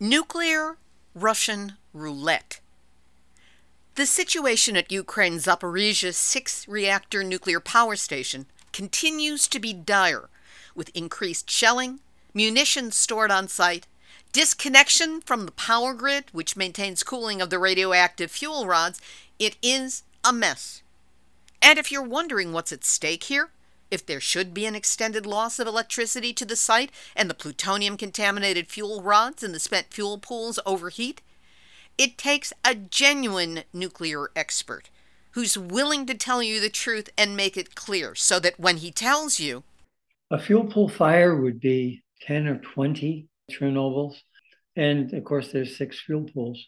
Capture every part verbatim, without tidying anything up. Nuclear Russian Roulette. The situation at Ukraine's Zaporizhzhia six-reactor nuclear power station continues to be dire, with increased shelling, munitions stored on site, disconnection from the power grid, which maintains cooling of the radioactive fuel rods. It is a mess. And if you're wondering what's at stake here, if there should be an extended loss of electricity to the site and the plutonium-contaminated fuel rods and the spent fuel pools overheat, it takes a genuine nuclear expert who's willing to tell you the truth and make it clear so that when he tells you... A fuel pool fire would be ten or twenty Chernobyls. And of course, there's six fuel pools.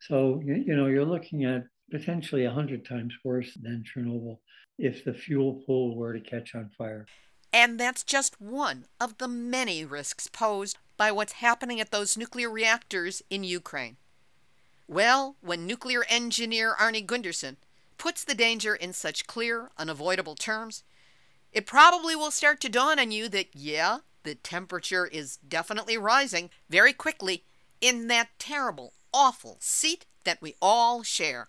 So, you know, you're looking at potentially one hundred times worse than Chernobyl if the fuel pool were to catch on fire. And that's just one of the many risks posed by what's happening at those nuclear reactors in Ukraine. Well, when nuclear engineer Arnie Gundersen puts the danger in such clear, unavoidable terms, it probably will start to dawn on you that, yeah, the temperature is definitely rising very quickly in that terrible, awful seat that we all share.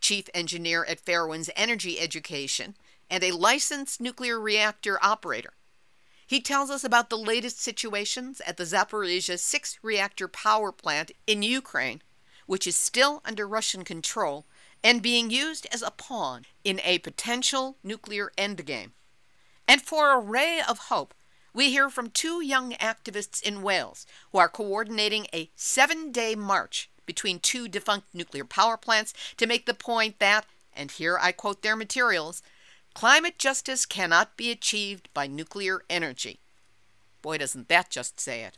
chief engineer at Fairewinds Energy Education, and a licensed nuclear reactor operator. He tells us about the latest situations at the Zaporizhzhia six-reactor power plant in Ukraine, which is still under Russian control and being used as a pawn in a potential nuclear endgame. And for a ray of hope, we hear from two young activists in Wales who are coordinating a seven-day march between two defunct nuclear power plants to make the point that, and here I quote their materials, climate justice cannot be achieved by nuclear energy. Boy, doesn't that just say it.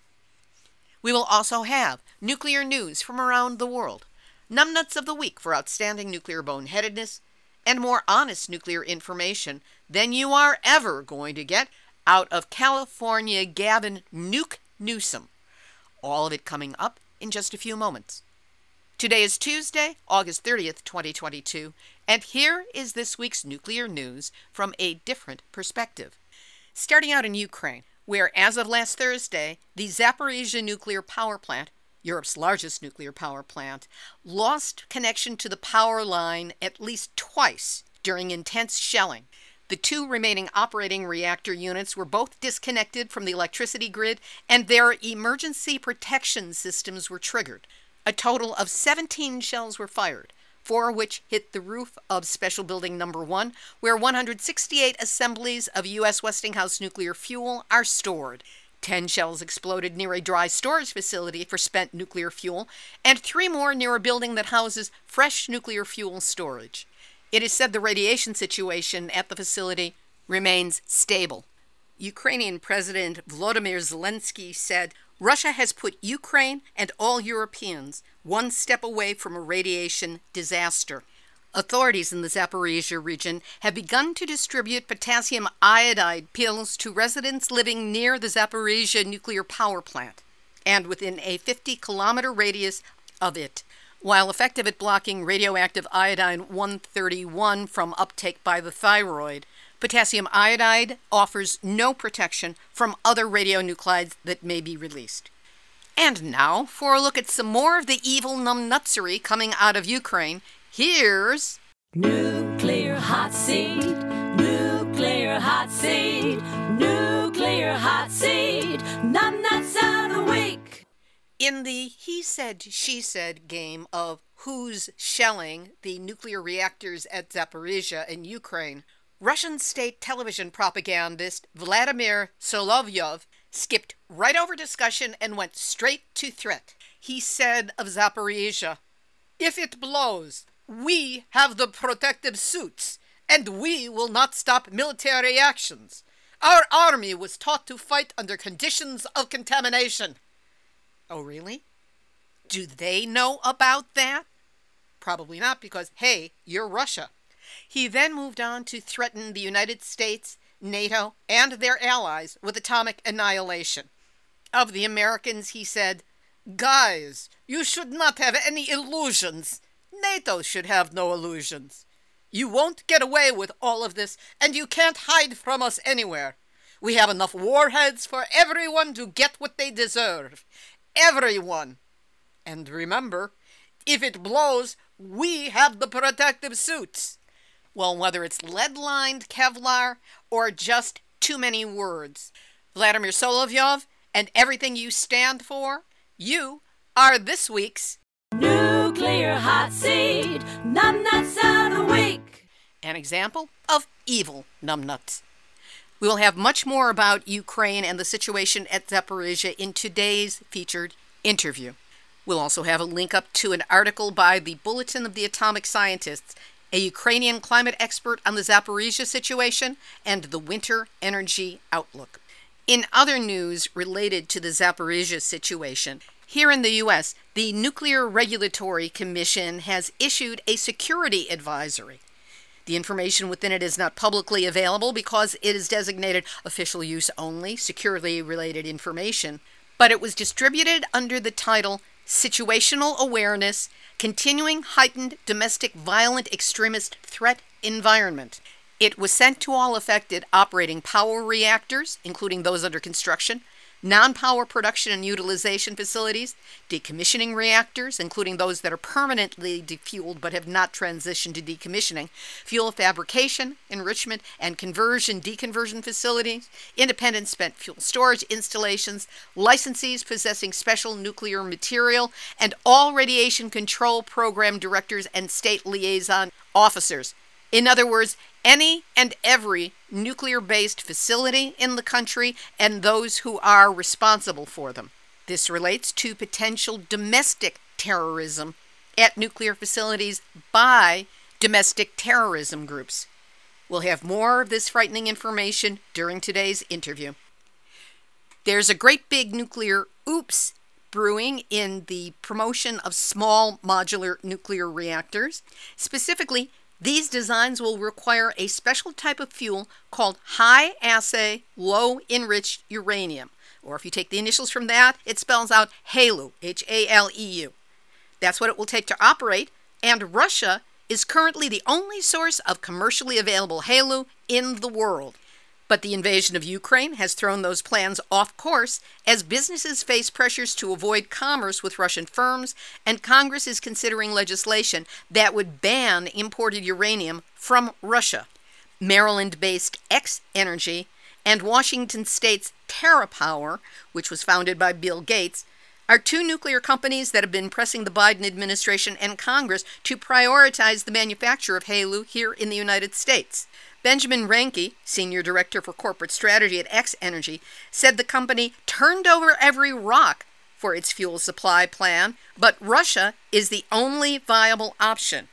We will also have nuclear news from around the world, numbnuts of the week for outstanding nuclear boneheadedness, and more honest nuclear information than you are ever going to get out of California Gavin Nuke Newsom. All of it coming up in just a few moments. Today is Tuesday, August thirtieth, twenty twenty-two, and here is this week's nuclear news from a different perspective. Starting out in Ukraine, where as of last Thursday, the Zaporizhzhia nuclear power plant, Europe's largest nuclear power plant, lost connection to the power line at least twice during intense shelling. The two remaining operating reactor units were both disconnected from the electricity grid, and their emergency protection systems were triggered. A total of seventeen shells were fired, four of which hit the roof of Special Building Number one, where one hundred sixty-eight assemblies of U S Westinghouse nuclear fuel are stored. ten shells exploded near a dry storage facility for spent nuclear fuel, and three more near a building that houses fresh nuclear fuel storage. It is said the radiation situation at the facility remains stable. Ukrainian President Volodymyr Zelensky said, Russia has put Ukraine and all Europeans one step away from a radiation disaster. Authorities in the Zaporizhzhia region have begun to distribute potassium iodide pills to residents living near the Zaporizhzhia nuclear power plant and within a fifty-kilometer radius of it, while effective at blocking radioactive iodine one thirty-one from uptake by the thyroid. Potassium iodide offers no protection from other radionuclides that may be released. And now, for a look at some more of the evil numbnutsery coming out of Ukraine, here's... Nuclear hot seat, nuclear hot seat, nuclear hot seat, numbnuts of the week. in the he said, she said game of who's shelling the nuclear reactors at Zaporizhzhia in Ukraine, Russian state television propagandist Vladimir Solovyov skipped right over discussion and went straight to threat. He said of Zaporizhzhia, "If it blows, we have the protective suits, and we will not stop military actions. Our army was taught to fight under conditions of contamination." Oh, really? Do they know about that? Probably not, because, hey, you're Russia. He then moved on to threaten the United States, NATO, and their allies with atomic annihilation. Of the Americans, he said, "Guys, you should not have any illusions. NATO should have no illusions. You won't get away with all of this, and you can't hide from us anywhere. We have enough warheads for everyone to get what they deserve. Everyone. And remember, if it blows, we have the protective suits." Well, whether it's lead-lined Kevlar or just too many words, Vladimir Solovyov and everything you stand for, you are this week's Nuclear Hot Seat Numbnuts of the Week. An example of evil numbnuts. We will have much more about Ukraine and the situation at Zaporizhzhia in today's featured interview. We'll also have a link up to an article by the Bulletin of the Atomic Scientists, a Ukrainian climate expert on the Zaporizhzhia situation and the winter energy outlook. In other news related to the Zaporizhzhia situation, here in the U S, the Nuclear Regulatory Commission has issued a security advisory. The information within it is not publicly available because it is designated official use only, security related information, but it was distributed under the title Situational Awareness, Continuing Heightened Domestic Violent Extremist Threat Environment. It was sent to all affected operating power reactors, including those under construction, non-power production and utilization facilities, decommissioning reactors, including those that are permanently defueled but have not transitioned to decommissioning, fuel fabrication, enrichment, and conversion, deconversion facilities, independent spent fuel storage installations, licensees possessing special nuclear material, and all radiation control program directors and state liaison officers. In other words, any and every nuclear-based facility in the country and those who are responsible for them. This relates to potential domestic terrorism at nuclear facilities by domestic terrorism groups. We'll have more of this frightening information during today's interview. There's a great big nuclear oops brewing in the promotion of small modular nuclear reactors. Specifically, these designs will require a special type of fuel called high-assay, low-enriched uranium. Or if you take the initials from that, it spells out HALEU, H A L E U. That's what it will take to operate, and Russia is currently the only source of commercially available HALEU in the world. But the invasion of Ukraine has thrown those plans off course as businesses face pressures to avoid commerce with Russian firms, and Congress is considering legislation that would ban imported uranium from Russia. Maryland-based X-Energy and Washington State's TerraPower, which was founded by Bill Gates, are two nuclear companies that have been pressing the Biden administration and Congress to prioritize the manufacture of HALEU here in the United States. Benjamin Ranke, Senior Director for Corporate Strategy at X-Energy, said the company turned over every rock for its fuel supply plan, but Russia is the only viable option.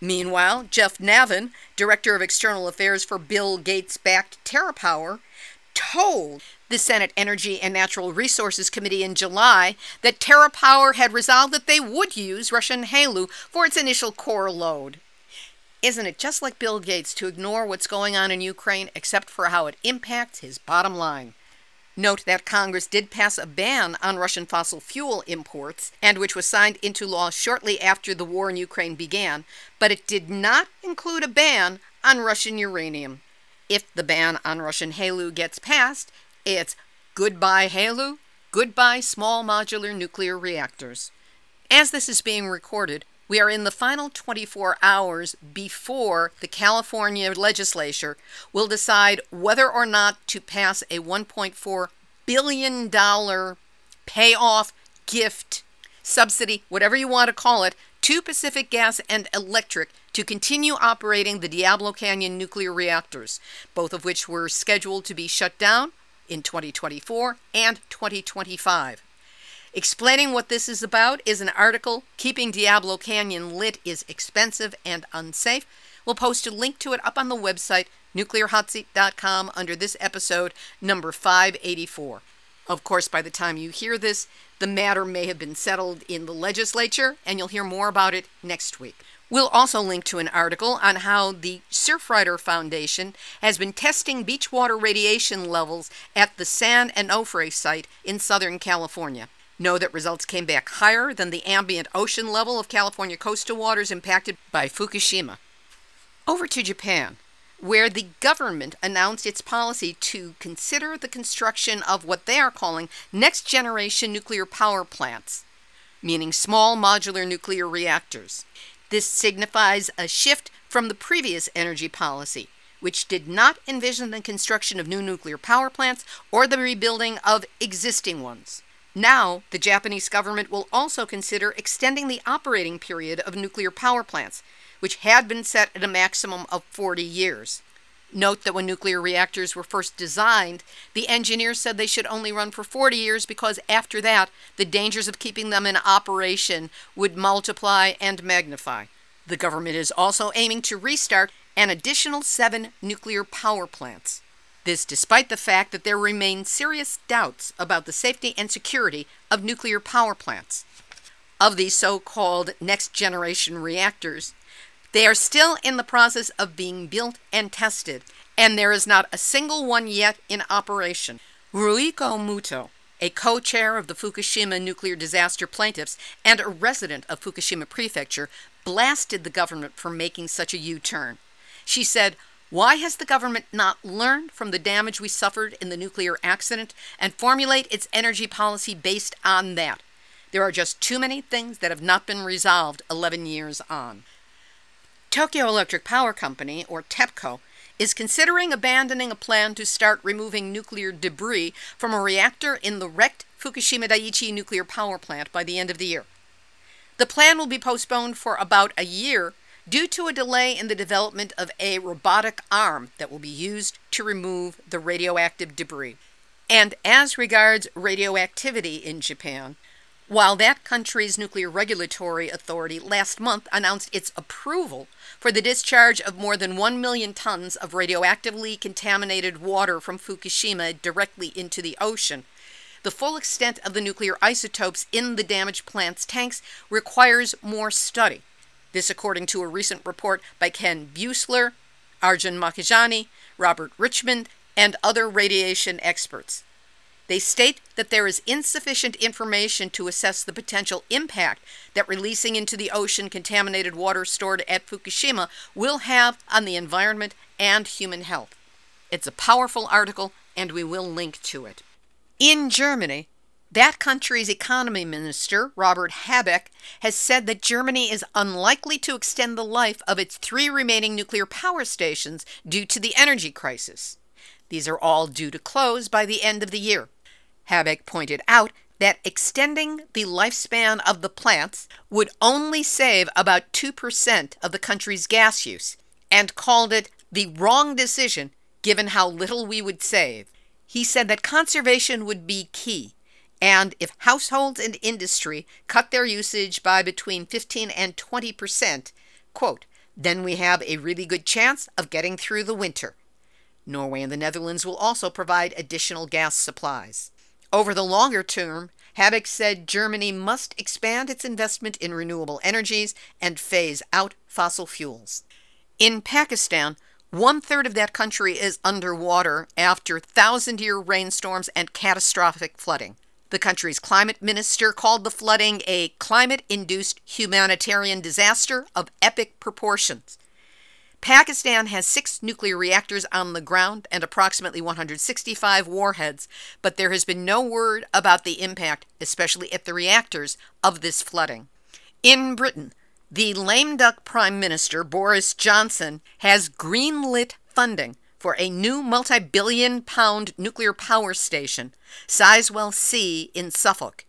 Meanwhile, Jeff Navin, Director of External Affairs for Bill Gates-backed TerraPower, told the Senate Energy and Natural Resources Committee in July that TerraPower had resolved that they would use Russian HALEU for its initial core load. Isn't it just like Bill Gates to ignore what's going on in Ukraine except for how it impacts his bottom line? Note that Congress did pass a ban on Russian fossil fuel imports, and which was signed into law shortly after the war in Ukraine began, but it did not include a ban on Russian uranium. If the ban on Russian HALEU gets passed, it's goodbye HALEU, goodbye small modular nuclear reactors. As this is being recorded, we are in the final twenty-four hours before the California legislature will decide whether or not to pass a one point four billion dollars payoff gift, subsidy, whatever you want to call it, to Pacific Gas and Electric to continue operating the Diablo Canyon nuclear reactors, both of which were scheduled to be shut down in twenty twenty-four and twenty twenty-five. Explaining what this is about is an article, "Keeping Diablo Canyon Lit is Expensive and Unsafe." We'll post a link to it up on the website, nuclear hot seat dot com, under this episode, number five eighty-four. Of course, by the time you hear this, the matter may have been settled in the legislature, and you'll hear more about it next week. We'll also link to an article on how the Surfrider Foundation has been testing beach water radiation levels at the San Onofre site in Southern California. Know that results came back higher than the ambient ocean level of California coastal waters impacted by Fukushima. Over to Japan, where the government announced its policy to consider the construction of what they are calling next-generation nuclear power plants, meaning small modular nuclear reactors. This signifies a shift from the previous energy policy, which did not envision the construction of new nuclear power plants or the rebuilding of existing ones. Now, the Japanese government will also consider extending the operating period of nuclear power plants, which had been set at a maximum of forty years. Note that when nuclear reactors were first designed, the engineers said they should only run for forty years because after that, the dangers of keeping them in operation would multiply and magnify. The government is also aiming to restart an additional seven nuclear power plants. This despite the fact that there remain serious doubts about the safety and security of nuclear power plants. Of these so-called next-generation reactors, they are still in the process of being built and tested, and there is not a single one yet in operation. Ruiko Muto, a co-chair of the Fukushima nuclear disaster plaintiffs and a resident of Fukushima Prefecture, blasted the government for making such a U-turn. She said, "Why has the government not learned from the damage we suffered in the nuclear accident and formulate its energy policy based on that? There are just too many things that have not been resolved eleven years on." Tokyo Electric Power Company, or TEPCO, is considering abandoning a plan to start removing nuclear debris from a reactor in the wrecked Fukushima Daiichi nuclear power plant by the end of the year. The plan will be postponed for about a year due to a delay in the development of a robotic arm that will be used to remove the radioactive debris. And as regards radioactivity in Japan, while that country's Nuclear Regulatory Authority last month announced its approval for the discharge of more than one million tons of radioactively contaminated water from Fukushima directly into the ocean, the full extent of the nuclear isotopes in the damaged plant's tanks requires more study. This according to a recent report by Ken Buesler, Arjun Makijani, Robert Richmond, and other radiation experts. They state that there is insufficient information to assess the potential impact that releasing into the ocean contaminated water stored at Fukushima will have on the environment and human health. It's a powerful article, and we will link to it. In Germany, that country's economy minister, Robert Habeck, has said that Germany is unlikely to extend the life of its three remaining nuclear power stations due to the energy crisis. These are all due to close by the end of the year. Habeck pointed out that extending the lifespan of the plants would only save about two percent of the country's gas use, and called it the wrong decision given how little we would save. He said that conservation would be key, and if households and industry cut their usage by between fifteen and twenty percent, quote, "then we have a really good chance of getting through the winter." Norway and the Netherlands will also provide additional gas supplies. Over the longer term, Habeck said Germany must expand its investment in renewable energies and phase out fossil fuels. In Pakistan, one-third of that country is underwater after thousand-year rainstorms and catastrophic flooding. The country's climate minister called the flooding a climate-induced humanitarian disaster of epic proportions. Pakistan has six nuclear reactors on the ground and approximately one hundred sixty-five warheads, but there has been no word about the impact, especially at the reactors, of this flooding. In Britain, the lame duck Prime Minister Boris Johnson has greenlit funding for a new multi-billion pound nuclear power station, Sizewell C in Suffolk.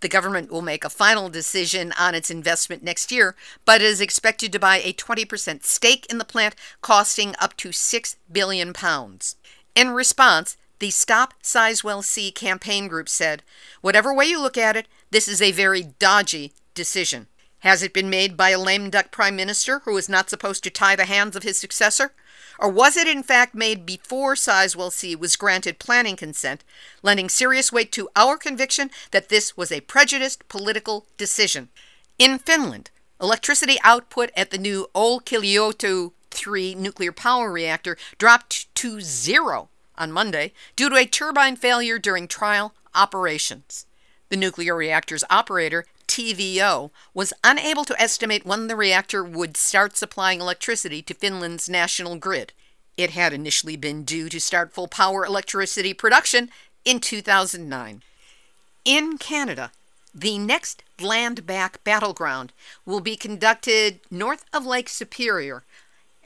The government will make a final decision on its investment next year, but is expected to buy a twenty percent stake in the plant, costing up to six billion pounds. In response, the Stop Sizewell C campaign group said, "Whatever way you look at it, this is a very dodgy decision. Has it been made by a lame duck prime minister who is not supposed to tie the hands of his successor? Or was it in fact made before Sizewell C was granted planning consent, lending serious weight to our conviction that this was a prejudiced political decision?" In Finland, electricity output at the new Olkiluoto three nuclear power reactor dropped to zero on Monday due to a turbine failure during trial operations. The nuclear reactor's operator, T V O, was unable to estimate when the reactor would start supplying electricity to Finland's national grid. It had initially been due to start full power electricity production in two thousand nine. In Canada, the next land-back battleground will be conducted north of Lake Superior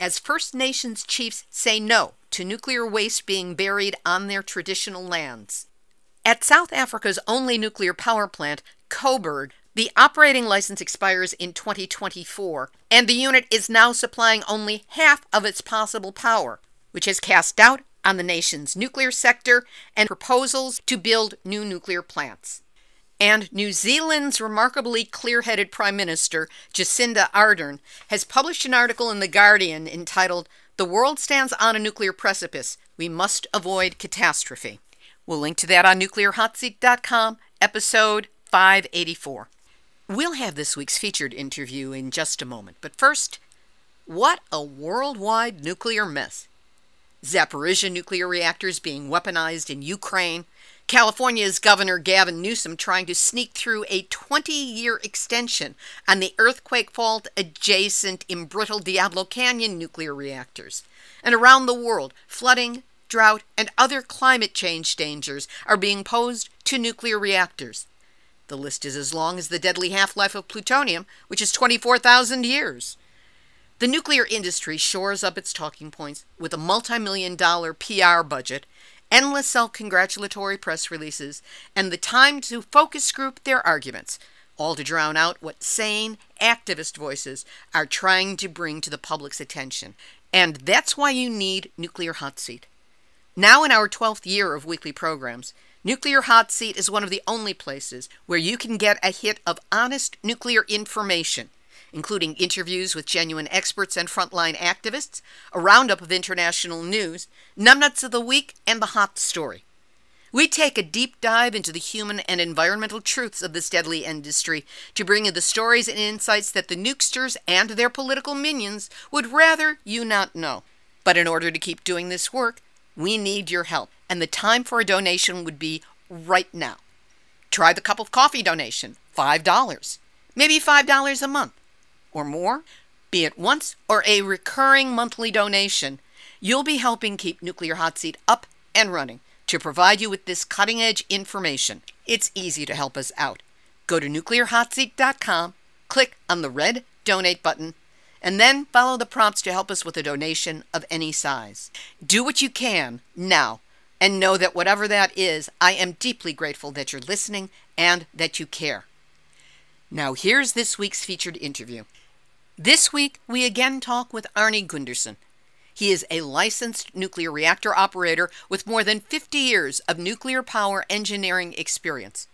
as First Nations chiefs say no to nuclear waste being buried on their traditional lands. At South Africa's only nuclear power plant, Coburg, the operating license expires in twenty twenty-four, and the unit is now supplying only half of its possible power, which has cast doubt on the nation's nuclear sector and proposals to build new nuclear plants. And New Zealand's remarkably clear-headed Prime Minister, Jacinda Ardern, has published an article in The Guardian entitled, "The World Stands on a Nuclear Precipice. We Must Avoid Catastrophe." We'll link to that on nuclear hot seat dot com, episode five eighty-four. We'll have this week's featured interview in just a moment, but first, what a worldwide nuclear mess. Zaporizhzhia nuclear reactors being weaponized in Ukraine, California's Governor Gavin Newsom trying to sneak through a twenty-year extension on the earthquake fault adjacent embrittled Diablo Canyon nuclear reactors, and around the world, flooding, drought, and other climate change dangers are being posed to nuclear reactors. The list is as long as the deadly half-life of plutonium, which is twenty-four thousand years. The nuclear industry shores up its talking points with a multi-million dollar P R budget, endless self-congratulatory press releases, and the time to focus group their arguments, all to drown out what sane activist voices are trying to bring to the public's attention. And that's why you need Nuclear Hot Seat. Now in our twelfth year of weekly programs, Nuclear Hot Seat is one of the only places where you can get a hit of honest nuclear information, including interviews with genuine experts and frontline activists, a roundup of international news, numbnuts of the week, and the hot story. We take a deep dive into the human and environmental truths of this deadly industry to bring you the stories and insights that the nukesters and their political minions would rather you not know. But in order to keep doing this work, we need your help, and the time for a donation would be right now. Try the cup of coffee donation, five dollars, maybe five dollars a month, or more. Be it once or a recurring monthly donation, you'll be helping keep Nuclear Hot Seat up and running to provide you with this cutting-edge information. It's easy to help us out. Go to nuclear hot seat dot com, click on the red Donate button, and then follow the prompts to help us with a donation of any size. Do what you can now, and know that whatever that is, I am deeply grateful that you're listening and that you care. Now here's this week's featured interview. This week, we again talk with Arnie Gundersen. He is a licensed nuclear reactor operator with more than fifty years of nuclear power engineering experience.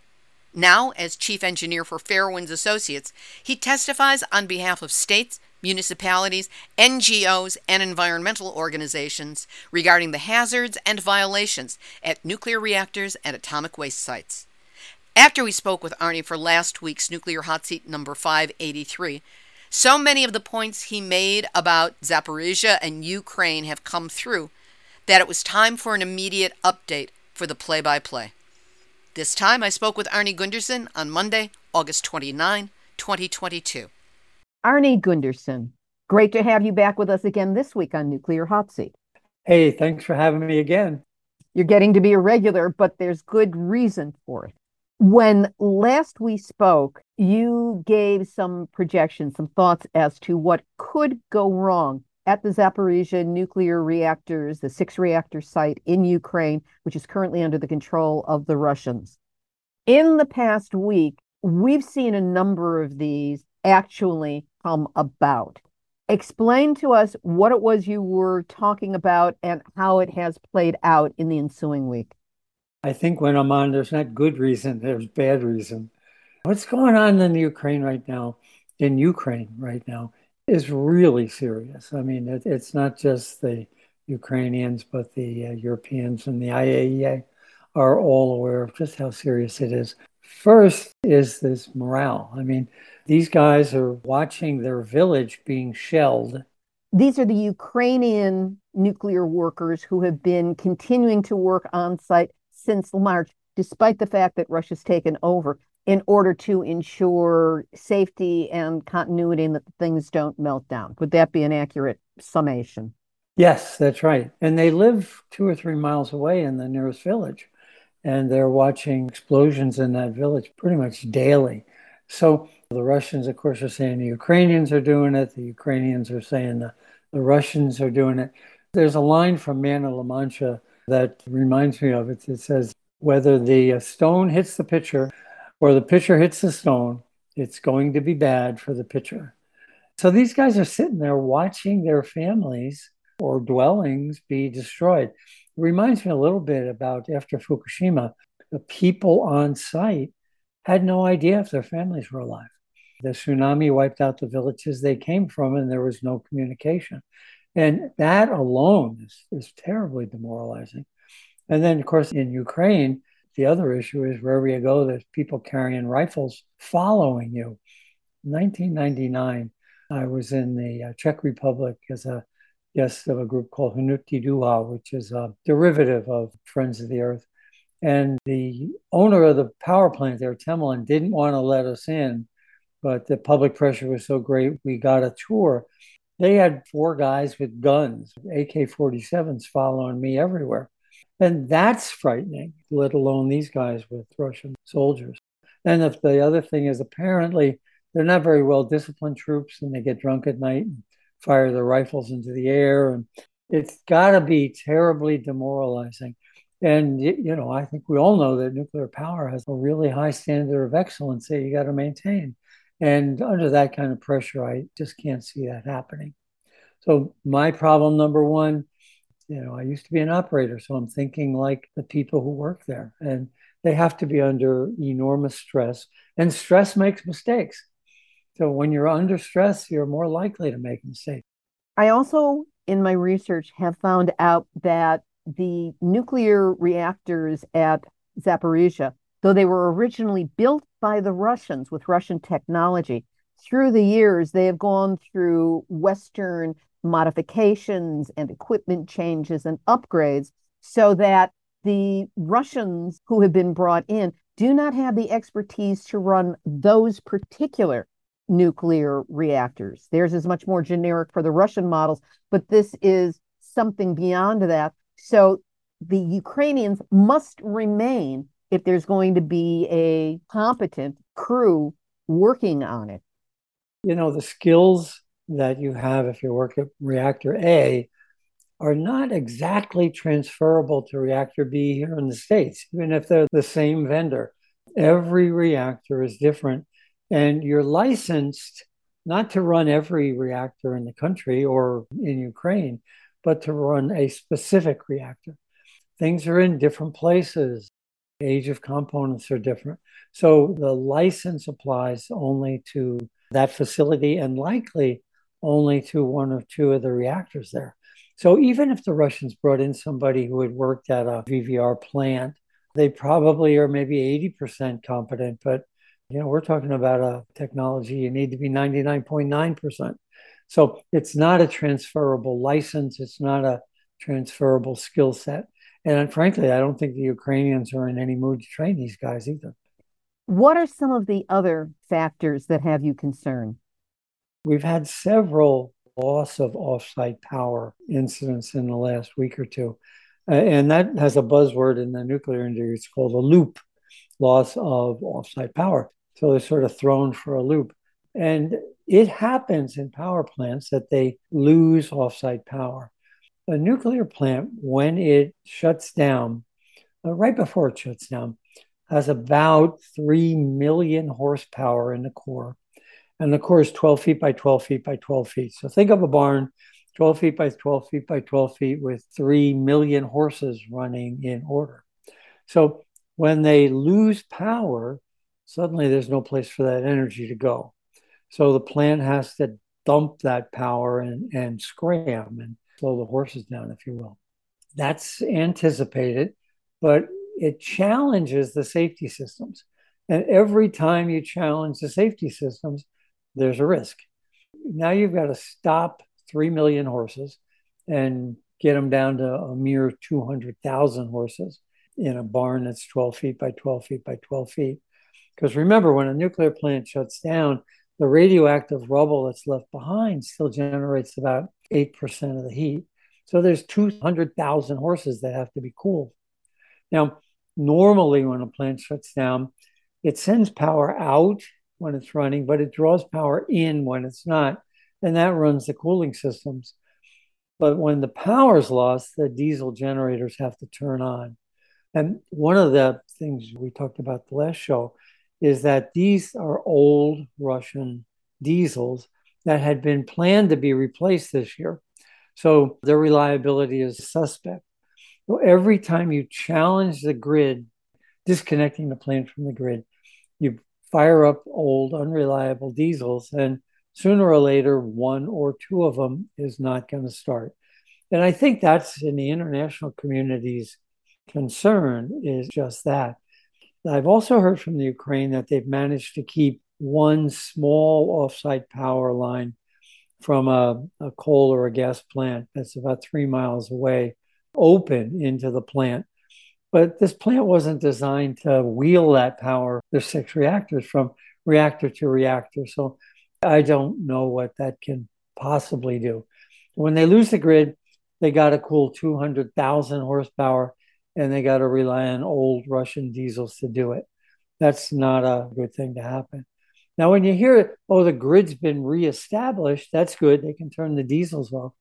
Now, as chief engineer for Fairewinds Associates, he testifies on behalf of states, municipalities, N G Os, and environmental organizations regarding the hazards and violations at nuclear reactors and atomic waste sites. After we spoke with Arnie for last week's Nuclear Hot Seat number five eighty-three, so many of the points he made about Zaporizhzhia and Ukraine have come through that it was time for an immediate update for the play-by-play. This time I spoke with Arnie Gundersen on Monday, August twenty-ninth, twenty twenty-two. Arnie Gundersen, great to have you back with us again this week on Nuclear Hot Seat. Hey, thanks for having me again. You're getting to be a regular, but there's good reason for it. When last we spoke, you gave some projections, some thoughts as to what could go wrong at the Zaporizhzhia nuclear reactors, the six-reactor site in Ukraine, which is currently under the control of the Russians. In the past week, We've seen a number of these actually come about. Explain to us what it was you were talking about and how it has played out in the ensuing week. I think, when I'm on, there's not good reason, there's bad reason. What's going on in the Ukraine right now, in Ukraine right now, is really serious. I mean, it, it's not just the Ukrainians, but the uh, Europeans and the I A E A are all aware of just how serious it is. First is this morale. I mean, these guys are watching their village being shelled. These are the Ukrainian nuclear workers who have been continuing to work on site since March, despite the fact that Russia's taken over, in order to ensure safety and continuity and that things don't melt down. Would that be an accurate summation? Yes, that's right. And they live two or three miles away in the nearest village, and they're watching explosions in that village pretty much daily. So the Russians, of course, are saying the Ukrainians are doing it. The Ukrainians are saying the, the Russians are doing it. There's a line from Man of La Mancha that reminds me of it. It says, whether the stone hits the pitcher or the pitcher hits the stone, it's going to be bad for the pitcher. So these guys are sitting there watching their families or dwellings be destroyed. It reminds me a little bit about after Fukushima, the people on site had no idea if their families were alive. The tsunami wiped out the villages they came from, and there was no communication. And that alone is, is terribly demoralizing. And then, of course, in Ukraine, the other issue is wherever you go, there's people carrying rifles following you. In nineteen ninety-nine, I was in the Czech Republic as a guest of a group called Hnutí Duha, which is a derivative of Friends of the Earth. And the owner of the power plant there, Temelin, didn't want to let us in, but the public pressure was so great, we got a tour. They had four guys with guns, A K forty-sevens, following me everywhere. And that's frightening, let alone these guys with Russian soldiers. And if the other thing is, apparently they're not very well-disciplined troops, and they get drunk at night and fire their rifles into the air. And it's got to be terribly demoralizing. And, you know, I think we all know that nuclear power has a really high standard of excellence that you got to maintain. And under that kind of pressure, I just can't see that happening. So my problem number one, you know, I used to be an operator, so I'm thinking like the people who work there. And they have to be under enormous stress. And stress makes mistakes. So when you're under stress, you're more likely to make mistakes. I also, in my research, have found out that the nuclear reactors at Zaporizhzhia, though they were originally built by the Russians with Russian technology, through the years, they have gone through Western modifications and equipment changes and upgrades so that the Russians who have been brought in do not have the expertise to run those particular nuclear reactors. Theirs is much more generic for the Russian models, but this is something beyond that. So the Ukrainians must remain if there's going to be a competent crew working on it. You know, the skills that you have if you work at reactor A are not exactly transferable to reactor B here in the States, even if they're the same vendor. Every reactor is different, and you're licensed not to run every reactor in the country or in Ukraine, but to run a specific reactor. Things are in different places. Age of components are different. So the license applies only to that facility, and likely only to one or two of the reactors there. So even if the Russians brought in somebody who had worked at a V V R plant, they probably are maybe eighty percent competent, but you know, we're talking about a technology you need to be ninety-nine point nine percent. So it's not a transferable license. It's not a transferable skill set. And frankly, I don't think the Ukrainians are in any mood to train these guys either. What are some of the other factors that have you concerned? We've had several loss of offsite power incidents in the last week or two. Uh, and that has a buzzword in the nuclear industry. It's called a loop, loss of offsite power. So they're sort of thrown for a loop. And it happens in power plants that they lose offsite power. A nuclear plant, when it shuts down, uh, right before it shuts down, has about three million horsepower in the core. And the core is twelve feet by twelve feet by twelve feet. So think of a barn, twelve feet by twelve feet by twelve feet with three million horses running in order. So when they lose power, suddenly there's no place for that energy to go. So the plant has to dump that power and, and scram and slow the horses down, if you will. That's anticipated, but it challenges the safety systems. And every time you challenge the safety systems, there's a risk. Now you've got to stop three million horses and get them down to a mere two hundred thousand horses in a barn that's twelve feet by twelve feet by twelve feet. Because remember, when a nuclear plant shuts down, the radioactive rubble that's left behind still generates about eight percent of the heat. So there's two hundred thousand horses that have to be cooled. Now, normally when a plant shuts down, it sends power out when it's running, but it draws power in when it's not, and that runs the cooling systems. But when the power's lost, the diesel generators have to turn on. And one of the things we talked about the last show is that these are old Russian diesels that had been planned to be replaced this year. So their reliability is suspect. So every time you challenge the grid, disconnecting the plant from the grid, you fire up old, unreliable diesels, and sooner or later, one or two of them is not going to start. And I think that's in the international community's concern, is just that. I've also heard from the Ukraine that they've managed to keep one small offsite power line from a, a coal or a gas plant that's about three miles away open into the plant. But this plant wasn't designed to wheel that power, there's six reactors, from reactor to reactor. So I don't know what that can possibly do. When they lose the grid, they got to cool two hundred thousand horsepower, and they got to rely on old Russian diesels to do it. That's not a good thing to happen. Now, when you hear, oh, the grid's been reestablished, that's good. They can turn the diesels off.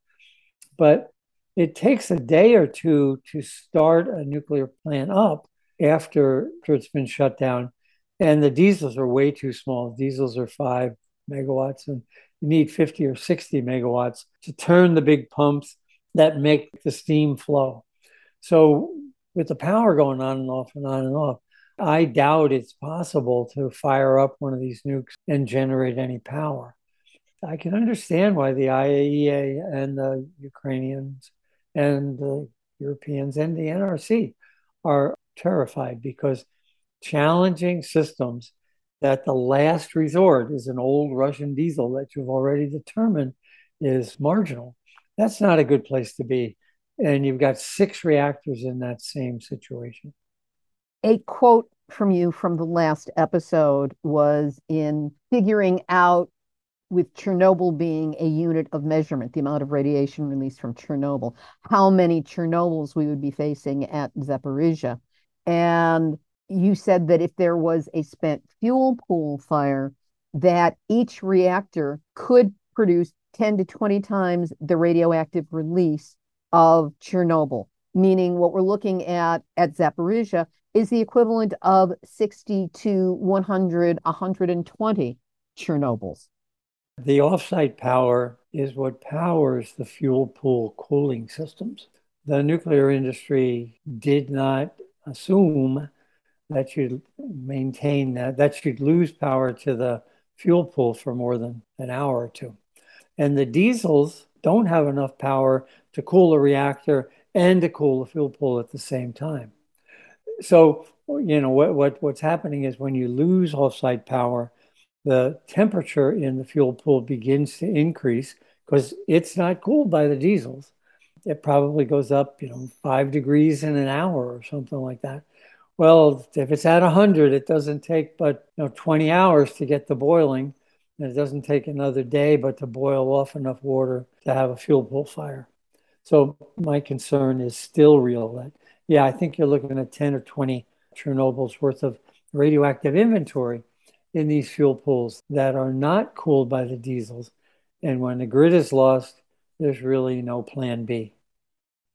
But it takes a day or two to start a nuclear plant up after it's been shut down. And the diesels are way too small. Diesels are five megawatts, and you need fifty or sixty megawatts to turn the big pumps that make the steam flow. So with the power going on and off and on and off, I doubt it's possible to fire up one of these nukes and generate any power. I can understand why the I A E A and the Ukrainians and the Europeans and the N R C are terrified, because challenging systems that the last resort is an old Russian diesel that you've already determined is marginal. That's not a good place to be. And you've got six reactors in that same situation. A quote from you from the last episode was, in figuring out, with Chernobyl being a unit of measurement, the amount of radiation released from Chernobyl, how many Chernobyls we would be facing at Zaporizhzhia. And you said that if there was a spent fuel pool fire, that each reactor could produce ten to twenty times the radioactive release of Chernobyl, meaning what we're looking at at Zaporizhzhia is the equivalent of sixty to one hundred, one hundred twenty Chernobyls. The offsite power is what powers the fuel pool cooling systems. The nuclear industry did not assume that you'd maintain that, that you'd lose power to the fuel pool for more than an hour or two. And the diesels don't have enough power to cool a reactor and to cool the fuel pool at the same time. So, you know, what, what what's happening is, when you lose offsite power, the temperature in the fuel pool begins to increase because it's not cooled by the diesels. It probably goes up, you know, five degrees in an hour or something like that. Well, if it's at one hundred, it doesn't take but, you know, twenty hours to get to boiling. And it doesn't take another day but to boil off enough water to have a fuel pool fire. So my concern is still real. That, yeah, I think you're looking at ten or twenty Chernobyls worth of radioactive inventory in these fuel pools that are not cooled by the diesels. And when the grid is lost, there's really no plan B.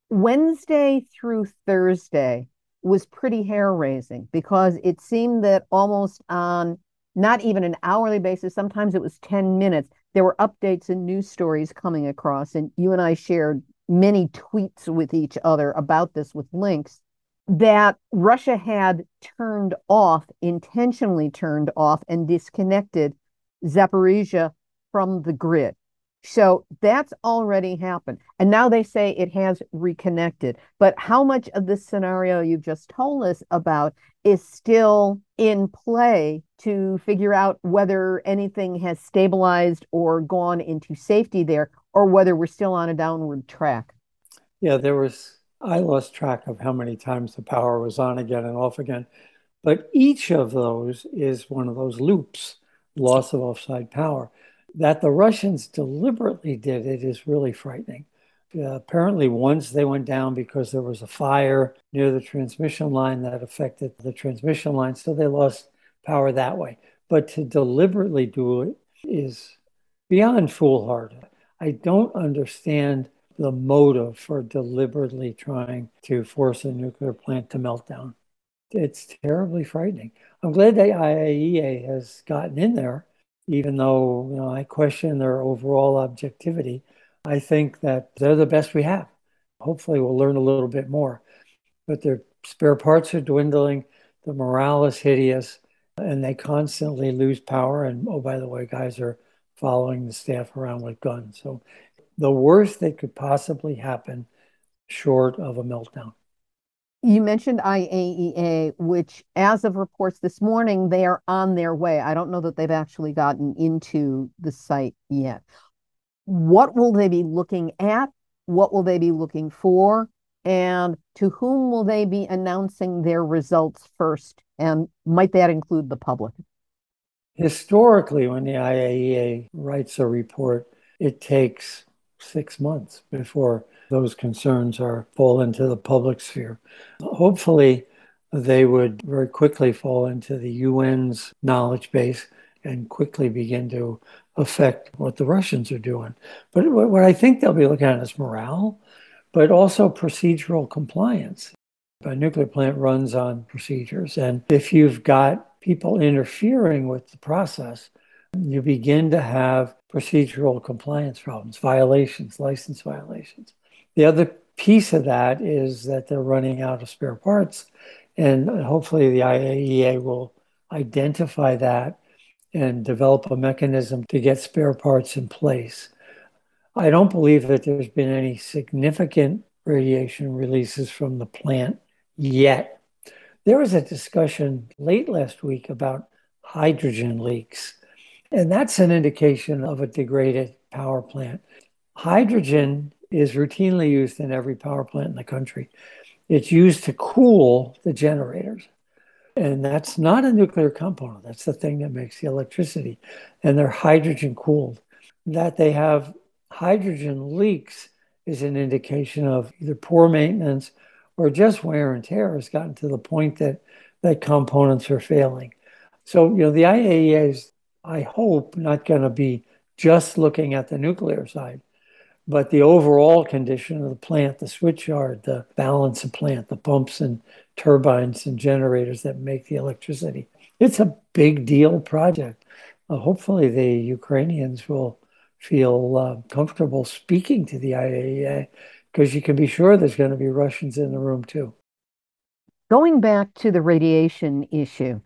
Wednesday through Thursday was pretty hair-raising, because it seemed that almost on not even an hourly basis, sometimes it was ten minutes, there were updates and news stories coming across. And you and I shared many tweets with each other about this with links, that Russia had turned off, intentionally turned off and disconnected Zaporizhzhia from the grid. So that's already happened. And now they say it has reconnected. But how much of this scenario you've just told us about is still in play to figure out whether anything has stabilized or gone into safety there, or whether we're still on a downward track? Yeah, there was, I lost track of how many times the power was on again and off again. But each of those is one of those loops, loss of offside power. That the Russians deliberately did it is really frightening. Uh, apparently once they went down because there was a fire near the transmission line that affected the transmission line, so they lost power that way. But to deliberately do it is beyond foolhardy. I don't understand the motive for deliberately trying to force a nuclear plant to melt down. It's terribly frightening. I'm glad the I A E A has gotten in there. Even though, you know, I question their overall objectivity, I think that they're the best we have. Hopefully we'll learn a little bit more. But their spare parts are dwindling, the morale is hideous, and they constantly lose power. And, oh, by the way, guys are following the staff around with guns. So the worst that could possibly happen short of a meltdown. You mentioned I A E A, which as of reports this morning, they are on their way. I don't know that they've actually gotten into the site yet. What will they be looking at? What will they be looking for? And to whom will they be announcing their results first? And might that include the public? Historically, when the I A E A writes a report, it takes six months before those concerns are fall into the public sphere. Hopefully, they would very quickly fall into the U N's knowledge base and quickly begin to affect what the Russians are doing. But what I think they'll be looking at is morale, but also procedural compliance. A nuclear plant runs on procedures, and if you've got people interfering with the process, you begin to have procedural compliance problems, violations, license violations. The other piece of that is that they're running out of spare parts, and hopefully the I A E A will identify that and develop a mechanism to get spare parts in place. I don't believe that there's been any significant radiation releases from the plant yet. There was a discussion late last week about hydrogen leaks, and that's an indication of a degraded power plant. Hydrogen is routinely used in every power plant in the country. It's used to cool the generators. And that's not a nuclear component. That's the thing that makes the electricity. And they're hydrogen cooled. That they have hydrogen leaks is an indication of either poor maintenance or just wear and tear has gotten to the point that, that components are failing. So, you know, the I A E A is, I hope, not going to be just looking at the nuclear side, but the overall condition of the plant, the switchyard, the balance of plant, the pumps and turbines and generators that make the electricity. It's a big deal project. Uh, hopefully the Ukrainians will feel uh, comfortable speaking to the I A E A, because you can be sure there's going to be Russians in the room too. Going back to the radiation issue,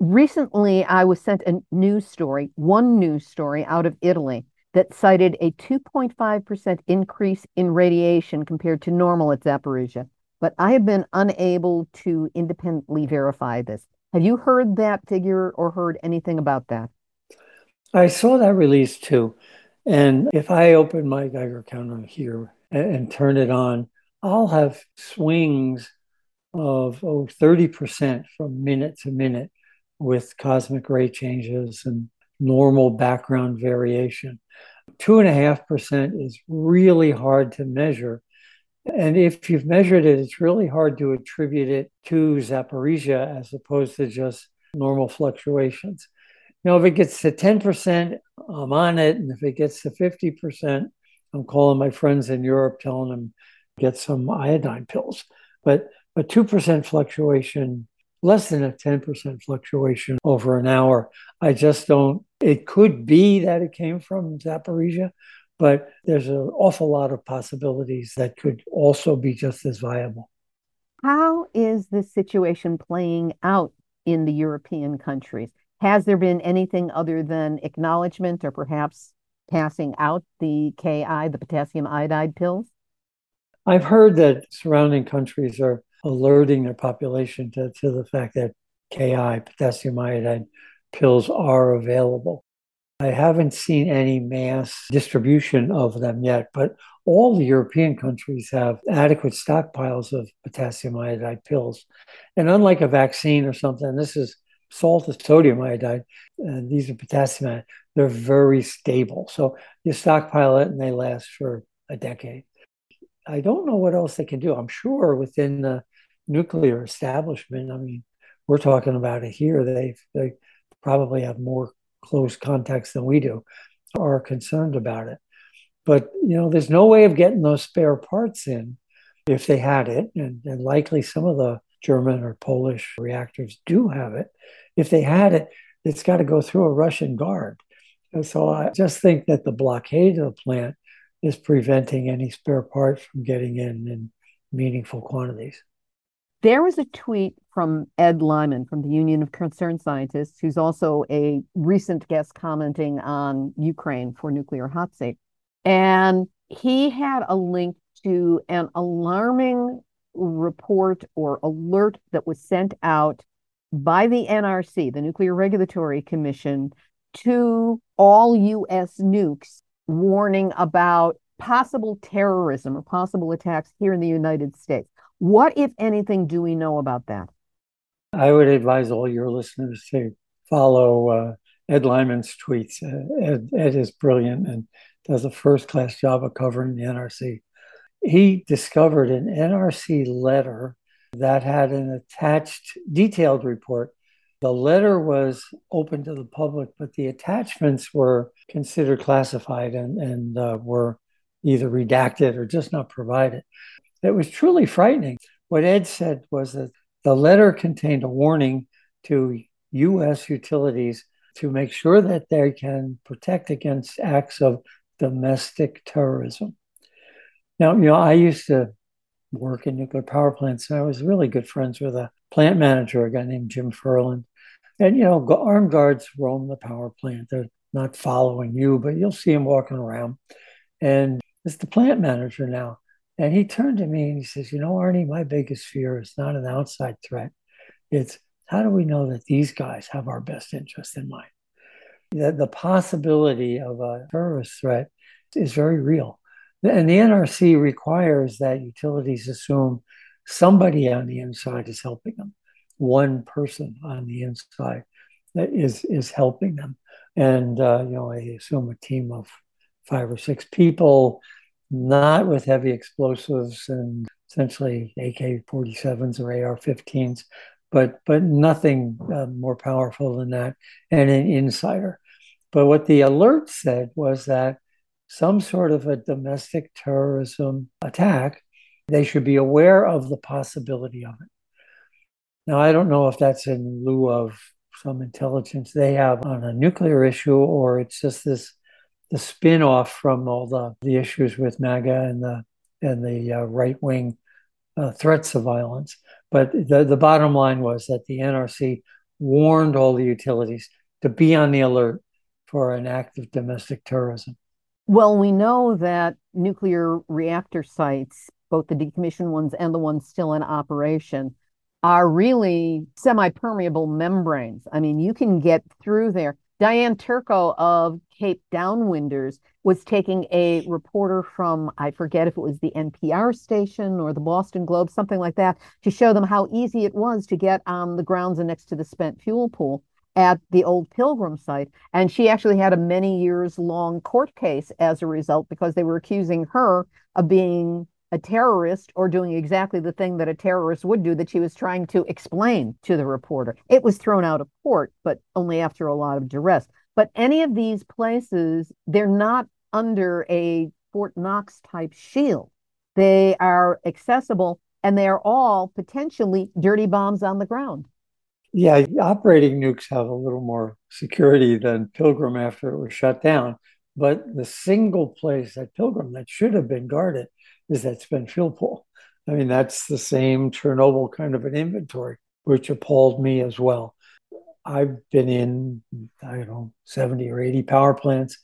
recently I was sent a news story, one news story out of Italy, that cited a two point five percent increase in radiation compared to normal at Zaporizhzhia. But I have been unable to independently verify this. Have you heard that figure or heard anything about that? I saw that release too. And if I open my Geiger counter here and, and turn it on, I'll have swings of oh, thirty percent from minute to minute with cosmic ray changes and normal background variation. Two and a half percent is really hard to measure. And if you've measured it, it's really hard to attribute it to Zaporizhzhia as opposed to just normal fluctuations. Now, if it gets to ten percent, I'm on it. And if it gets to fifty percent, I'm calling my friends in Europe, telling them, get some iodine pills. But a two percent fluctuation, less than a ten percent fluctuation over an hour. I just don't, it could be that it came from Zaporizhzhia, but there's an awful lot of possibilities that could also be just as viable. How is this situation playing out in the European countries? Has there been anything other than acknowledgement or perhaps passing out the K I, the potassium iodide pills? I've heard that surrounding countries are alerting their population to, to the fact that K I, potassium iodide pills, are available. I haven't seen any mass distribution of them yet, but all the European countries have adequate stockpiles of potassium iodide pills. And unlike a vaccine or something, this is salt is sodium iodide, and these are potassium iodide. They're very stable. So you stockpile it and they last for a decade. I don't know what else they can do. I'm sure within the nuclear establishment, I mean, we're talking about it here, they they probably have more close contacts than we do, are concerned about it. But, you know, there's no way of getting those spare parts in if they had it, and, and likely some of the German or Polish reactors do have it. If they had it, it's got to go through a Russian guard. And so I just think that the blockade of the plant is preventing any spare parts from getting in in meaningful quantities. There was a tweet from Ed Lyman from the Union of Concerned Scientists, who's also a recent guest commenting on Ukraine for Nuclear Hot Seat. And he had a link to an alarming report or alert that was sent out by the N R C, the Nuclear Regulatory Commission, to all U S nukes, warning about possible terrorism or possible attacks here in the United States. What, if anything, do we know about that? I would advise all your listeners to follow uh, Ed Lyman's tweets. Uh, Ed, Ed is brilliant and does a first-class job of covering the N R C. He discovered an N R C letter that had an attached detailed report. The letter was open to the public, but the attachments were considered classified and, and uh, were either redacted or just not provided. It was truly frightening. What Ed said was that the letter contained a warning to U S utilities to make sure that they can protect against acts of domestic terrorism. Now, you know, I used to work in nuclear power plants, and I was really good friends with a plant manager, a guy named Jim Ferland. And, you know, armed guards roam the power plant. They're not following you, but you'll see them walking around. And it's the plant manager now. And he turned to me and he says, you know, Arnie, my biggest fear is not an outside threat. It's how do we know that these guys have our best interest in mind? The, the possibility of a terrorist threat is very real. And the N R C requires that utilities assume somebody on the inside is helping them. One person on the inside that is, is helping them. And, uh, you know, I assume a team of five or six people, not with heavy explosives and essentially A K forty-sevens or A R fifteens, but but nothing uh, more powerful than that, and an insider. But what the alert said was that some sort of a domestic terrorism attack, they should be aware of the possibility of it. Now, I don't know if that's in lieu of some intelligence they have on a nuclear issue, or it's just this the spin-off from all the, the issues with MAGA and the and the uh, right-wing uh, threats of violence. But the, the bottom line was that the N R C warned all the utilities to be on the alert for an act of domestic terrorism. Well, we know that nuclear reactor sites, both the decommissioned ones and the ones still in operation, are really semi-permeable membranes. I mean, you can get through there. Diane Turco of Cape Downwinders was taking a reporter from, I forget if it was the N P R station or the Boston Globe, something like that, to show them how easy it was to get on the grounds and next to the spent fuel pool at the old Pilgrim site. And she actually had a many years long court case as a result, because they were accusing her of being a terrorist or doing exactly the thing that a terrorist would do that she was trying to explain to the reporter. It was thrown out of court, but only after a lot of duress. But any of these places, they're not under a Fort Knox type shield. They are accessible. and they are all potentially dirty bombs on the ground. Yeah, operating nukes have a little more security than Pilgrim after it was shut down. But the single place at Pilgrim that should have been guarded is that spent fuel pool. I mean, that's the same Chernobyl kind of an inventory, which appalled me as well. I've been in, I don't know, seventy or eighty power plants.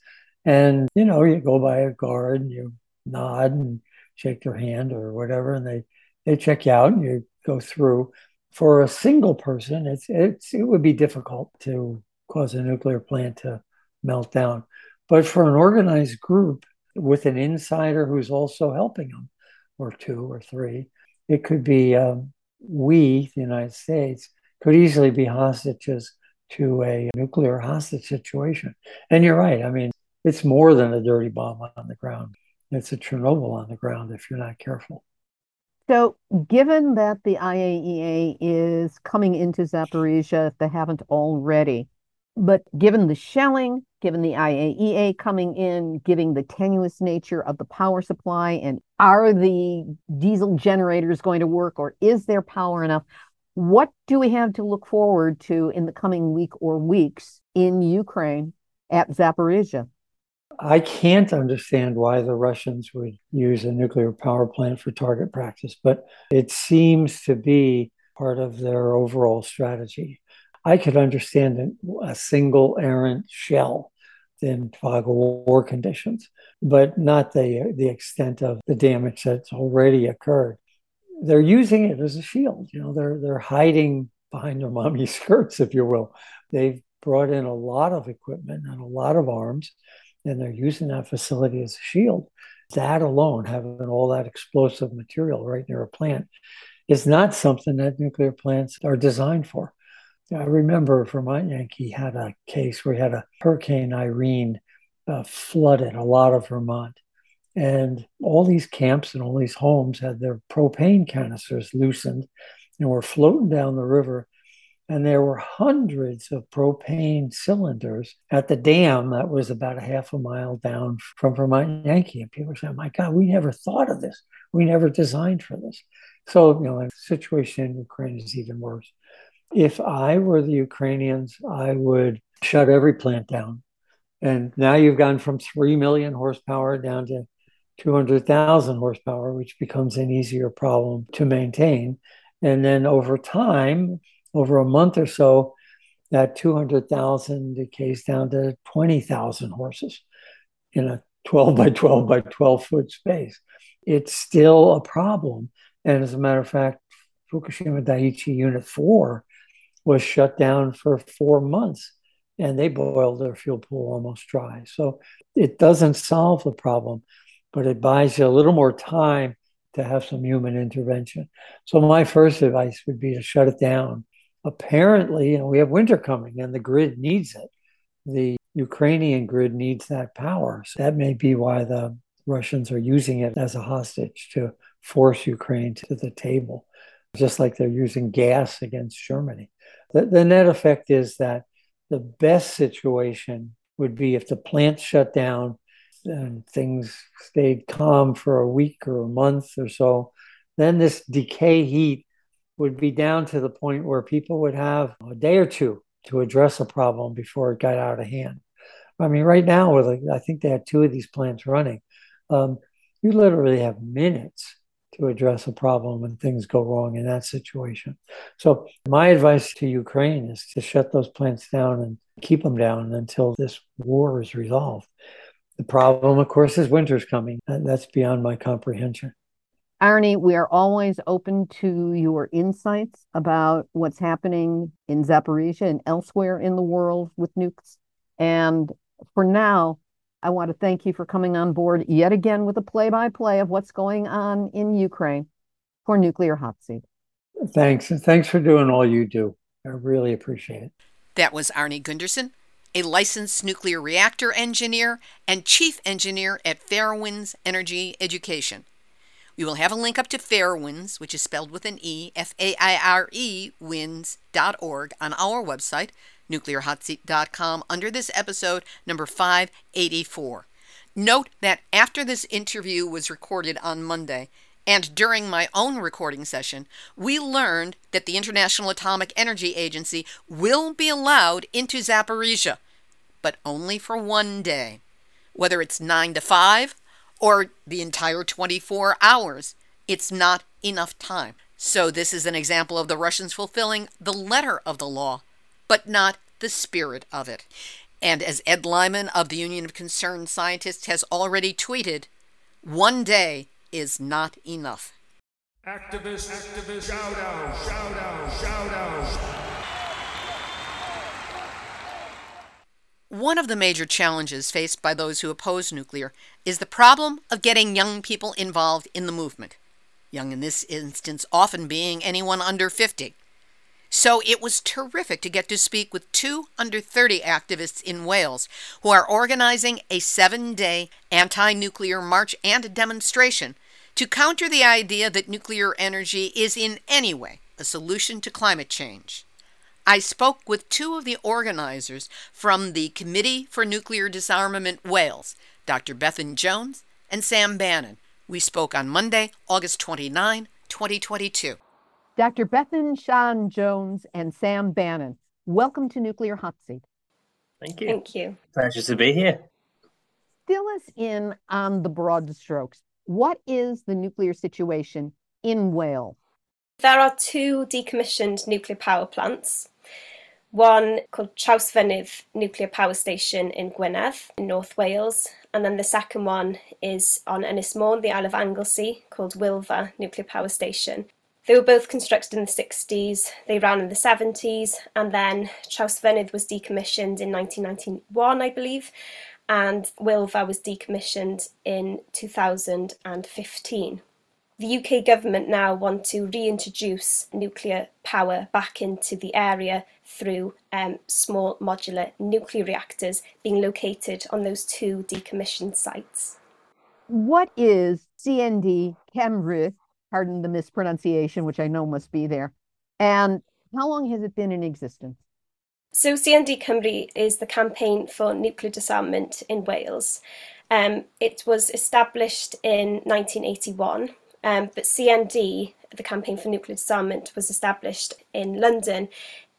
And, you know, you go by a guard and you nod and shake their hand or whatever, and they, they check you out and you go through. For a single person, it's it's it would be difficult to cause a nuclear plant to melt down. But for an organized group with an insider who's also helping them, or two or three, it could be um, we, the United States, could easily be hostages to a nuclear hostage situation. And you're right. I mean, it's more than a dirty bomb on the ground. It's a Chernobyl on the ground if you're not careful. So given that the I A E A is coming into Zaporizhzhia, if they haven't already, but given the shelling, given the I A E A coming in, given the tenuous nature of the power supply, and are the diesel generators going to work, or is there power enough? What do we have to look forward to in the coming week or weeks in Ukraine at Zaporizhzhia? I can't understand why the Russians would use a nuclear power plant for target practice, but it seems to be part of their overall strategy. I could understand a single errant shell in fog war conditions, but not the the extent of the damage that's already occurred. They're using it as a shield. You know, they're they're hiding behind their mommy skirts, if you will. They've brought in a lot of equipment and a lot of arms, and they're using that facility as a shield. That alone, having all that explosive material right near a plant, is not something that nuclear plants are designed for. I remember Vermont Yankee had a case where we had a Hurricane Irene uh, flooded a lot of Vermont. And all these camps and all these homes had their propane canisters loosened and were floating down the river. And there were hundreds of propane cylinders at the dam that was about a half a mile down from Vermont Yankee. And people were saying, my God, we never thought of this. We never designed for this. So, you know, the situation in Ukraine is even worse. If I were the Ukrainians, I would shut every plant down. And now you've gone from three million horsepower down to two hundred thousand horsepower, which becomes an easier problem to maintain. And then over time, over a month or so, that two hundred thousand decays down to twenty thousand horses in a twelve by twelve by twelve foot space. It's still a problem. And as a matter of fact, Fukushima Daiichi Unit four was shut down for four months. And they boiled their fuel pool almost dry. So it doesn't solve the problem, but it buys you a little more time to have some human intervention. So my first advice would be to shut it down. Apparently, you know, we have winter coming and the grid needs it. The Ukrainian grid needs that power. So that may be why the Russians are using it as a hostage to force Ukraine to the table, just like they're using gas against Germany. The, the net effect is that the best situation would be if the plant shut down and things stayed calm for a week or a month or so, then this decay heat would be down to the point where people would have a day or two to address a problem before it got out of hand. I mean, right now, with like, I think they had two of these plants running. Um, you literally have minutes to address a problem when things go wrong in that situation. So my advice to Ukraine is to shut those plants down and keep them down until this war is resolved. The problem, of course, is winter's coming. That's beyond my comprehension. Arnie, we are always open to your insights about what's happening in Zaporizhzhia and elsewhere in the world with nukes. And for now, I want to thank you for coming on board yet again with a play-by-play of what's going on in Ukraine for Nuclear Hot Seat. Thanks, and thanks for doing all you do. I really appreciate it. That was Arnie Gundersen, a licensed nuclear reactor engineer and chief engineer at Fairewinds Energy Education. We will have a link up to Fairewinds, which is spelled with an E, F A I R E, winds dot org on our website, nuclear hot seat dot com, under this episode, number five eighty-four. Note that after this interview was recorded on Monday, and during my own recording session, we learned that the International Atomic Energy Agency will be allowed into Zaporizhzhia, but only for one day, whether it's nine to five or the entire twenty-four hours. It's not enough time. So this is an example of the Russians fulfilling the letter of the law, but not the spirit of it. And as Ed Lyman of the Union of Concerned Scientists has already tweeted, one day is not enough. Activists, activists, shout out, shout out, shout out. One of the major challenges faced by those who oppose nuclear is the problem of getting young people involved in the movement. Young in this instance often being anyone under fifty. So it was terrific to get to speak with two under thirty activists in Wales who are organizing a seven-day anti-nuclear march and demonstration to counter the idea that nuclear energy is in any way a solution to climate change. I spoke with two of the organizers from the Committee for Nuclear Disarmament Wales, Doctor Bethan Jones and Sam Bannon. We spoke on Monday, August twenty-ninth, twenty twenty-two. Doctor Bethan Sean Jones and Sam Bannon, welcome to Nuclear Hot Seat. Thank you. Thank you. Pleasure to be here. Fill us in on the broad strokes. What is the nuclear situation in Wales? There are two decommissioned nuclear power plants. One called Trawsfynydd Nuclear Power Station in Gwynedd, in North Wales. And then the second one is on Ynys Môn, the Isle of Anglesey, called Wylfa Nuclear Power Station. They were both constructed in the sixties, they ran in the seventies, and then Trawsfynydd was decommissioned in nineteen ninety-one, I believe, and Wylfa was decommissioned in two thousand fifteen. The U K government now want to reintroduce nuclear power back into the area through um, small modular nuclear reactors being located on those two decommissioned sites. What is C N D Cymru? Pardon the mispronunciation, which I know must be there. And how long has it been in existence? So C N D Cymru is the campaign for nuclear disarmament in Wales. Um, it was established in nineteen eighty-one, um, but C N D, the campaign for nuclear disarmament, was established in London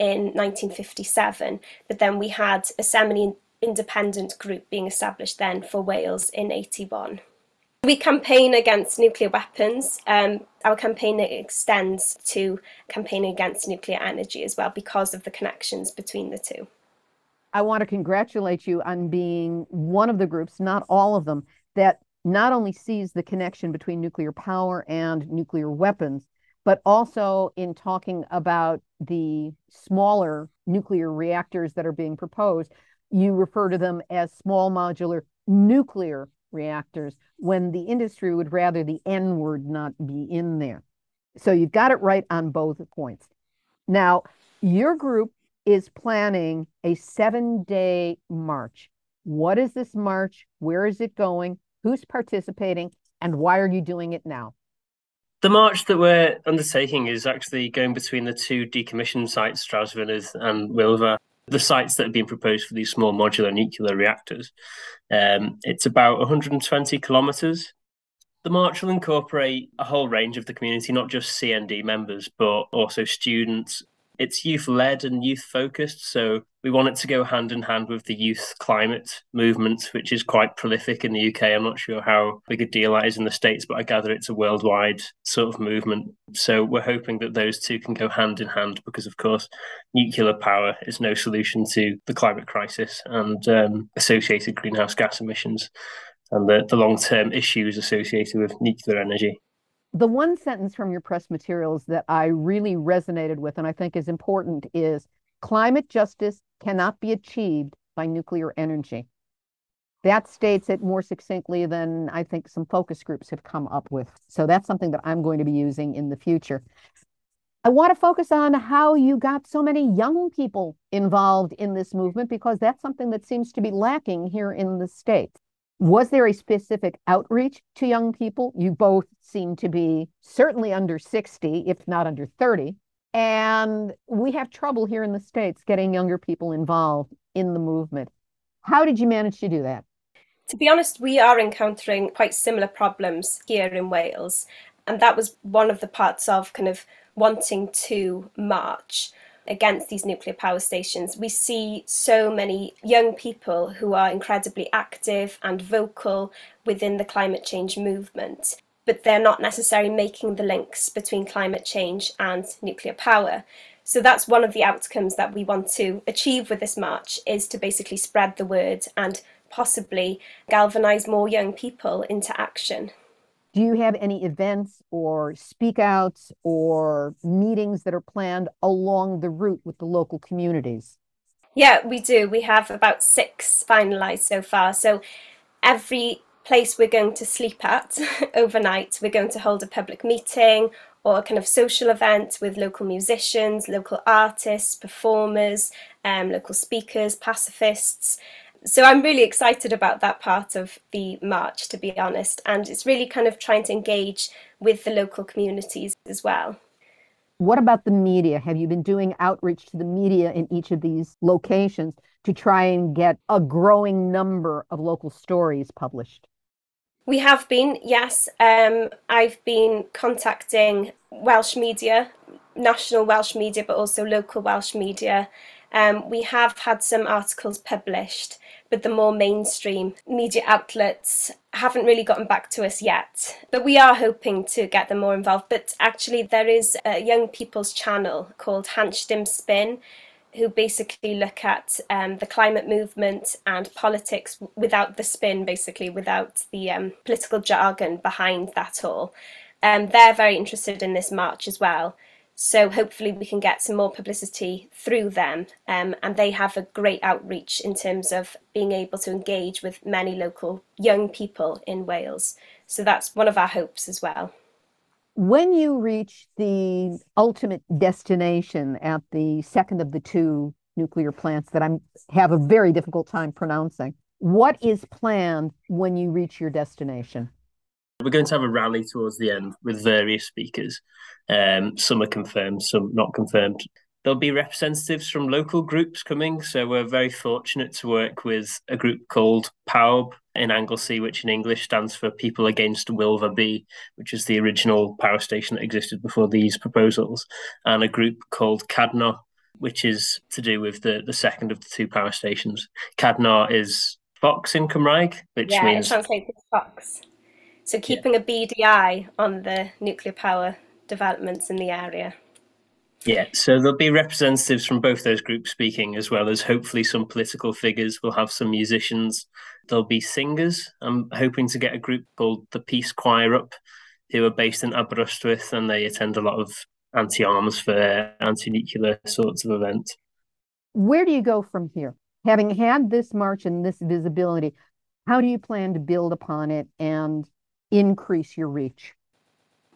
in nineteen fifty-seven. But then we had a semi-independent group being established then for Wales in eighty-one. We campaign against nuclear weapons. Um, our campaign extends to campaigning against nuclear energy as well because of the connections between the two. I want to congratulate you on being one of the groups, not all of them, that not only sees the connection between nuclear power and nuclear weapons, but also in talking about the smaller nuclear reactors that are being proposed, you refer to them as small modular nuclear reactors, when the industry would rather the N word not be in there. So you've got it right on both points. Now, your group is planning a seven-day march. What is this march? Where is it going? Who's participating? And why are you doing it now? The march that we're undertaking is actually going between the two decommissioned sites, Trawsfynydd and Wylfa, the sites that have been proposed for these small modular nuclear reactors. Um, it's about one hundred twenty kilometres. The march will incorporate a whole range of the community, not just C N D members, but also students. It's youth-led and youth-focused, so we want it to go hand-in-hand with the youth climate movement, which is quite prolific in the U K. I'm not sure how big a deal that is in the States, but I gather it's a worldwide sort of movement. So we're hoping that those two can go hand-in-hand because, of course, nuclear power is no solution to the climate crisis and um, associated greenhouse gas emissions and the, the long-term issues associated with nuclear energy. The one sentence from your press materials that I really resonated with and I think is important is, climate justice cannot be achieved by nuclear energy. That states it more succinctly than I think some focus groups have come up with. So that's something that I'm going to be using in the future. I want to focus on how you got so many young people involved in this movement, because that's something that seems to be lacking here in the States. Was there a specific outreach to young people? You both seem to be certainly under sixty, if not under thirty. And we have trouble here in the States getting younger people involved in the movement. How did you manage to do that? To be honest, we are encountering quite similar problems here in Wales. And that was one of the parts of kind of wanting to march against these nuclear power stations. We see so many young people who are incredibly active and vocal within the climate change movement, but they're not necessarily making the links between climate change and nuclear power. So that's one of the outcomes that we want to achieve with this march, is to basically spread the word and possibly galvanise more young people into action. Do you have any events or speak-outs or meetings that are planned along the route with the local communities? Yeah, we do. We have about six finalised so far. So every place we're going to sleep at overnight, we're going to hold a public meeting or a kind of social event with local musicians, local artists, performers, um, local speakers, pacifists. So I'm really excited about that part of the march, to be honest, and it's really kind of trying to engage with the local communities as well. What about the media? Have you been doing outreach to the media in each of these locations to try and get a growing number of local stories published? We have been, yes. Um, I've been contacting Welsh media, national Welsh media, but also local Welsh media. Um, we have had some articles published, but the more mainstream media outlets haven't really gotten back to us yet. But we are hoping to get them more involved. But actually there is a young people's channel called Hanshdym Spin, who basically look at um, the climate movement and politics without the spin, basically, without the um, political jargon behind that all. Um, they're very interested in this march as well. So hopefully we can get some more publicity through them, um, and they have a great outreach in terms of being able to engage with many local young people in Wales. So that's one of our hopes as well. When you reach the ultimate destination at the second of the two nuclear plants that I have a very difficult time pronouncing, what is planned when you reach your destination? We're going to have a rally towards the end with various speakers. Um, some are confirmed, some not confirmed. There'll be representatives from local groups coming, so we're very fortunate to work with a group called PAWB in Anglesey, which in English stands for People Against Wylfa B, which is the original power station that existed before these proposals, and a group called Cadno, which is to do with the, the second of the two power stations. Cadno is fox in Cymraeg, which yeah, means... Yeah, it translates as fox. So keeping yeah. a beady eye on the nuclear power developments in the area. Yeah, so there'll be representatives from both those groups speaking, as well as hopefully some political figures. We'll have some musicians. There'll be singers. I'm hoping to get a group called the Peace Choir up, who are based in Aberystwyth, and they attend a lot of anti-arms fair, anti-nuclear sorts of events. Where do you go from here? Having had this march and this visibility, how do you plan to build upon it and increase your reach?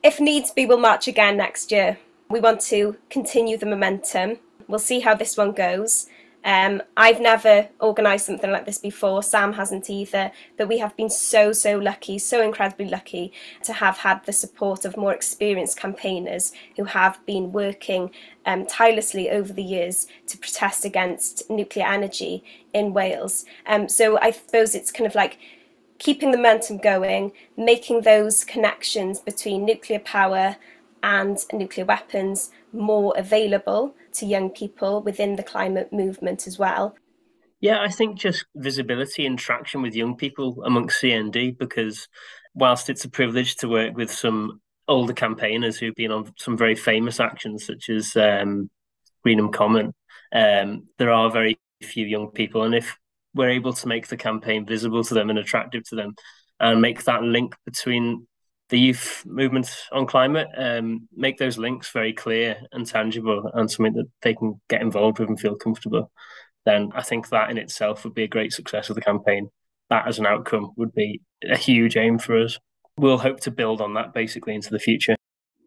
If needs be, we'll march again next year. We want to continue the momentum. We'll see how this one goes. Um, I've never organised something like this before. Sam hasn't either. But we have been so, so lucky, so incredibly lucky to have had the support of more experienced campaigners who have been working um, tirelessly over the years to protest against nuclear energy in Wales. Um, so I suppose it's kind of like keeping the momentum going, making those connections between nuclear power and nuclear weapons more available to young people within the climate movement as well. Yeah, I think just visibility and traction with young people amongst C N D, because whilst it's a privilege to work with some older campaigners who've been on some very famous actions, such as um, Greenham Common, um, there are very few young people. And if we're able to make the campaign visible to them and attractive to them and make that link between the youth movement on climate, um, make those links very clear and tangible and something that they can get involved with and feel comfortable, then I think that in itself would be a great success of the campaign. That as an outcome would be a huge aim for us. We'll hope to build on that basically into the future.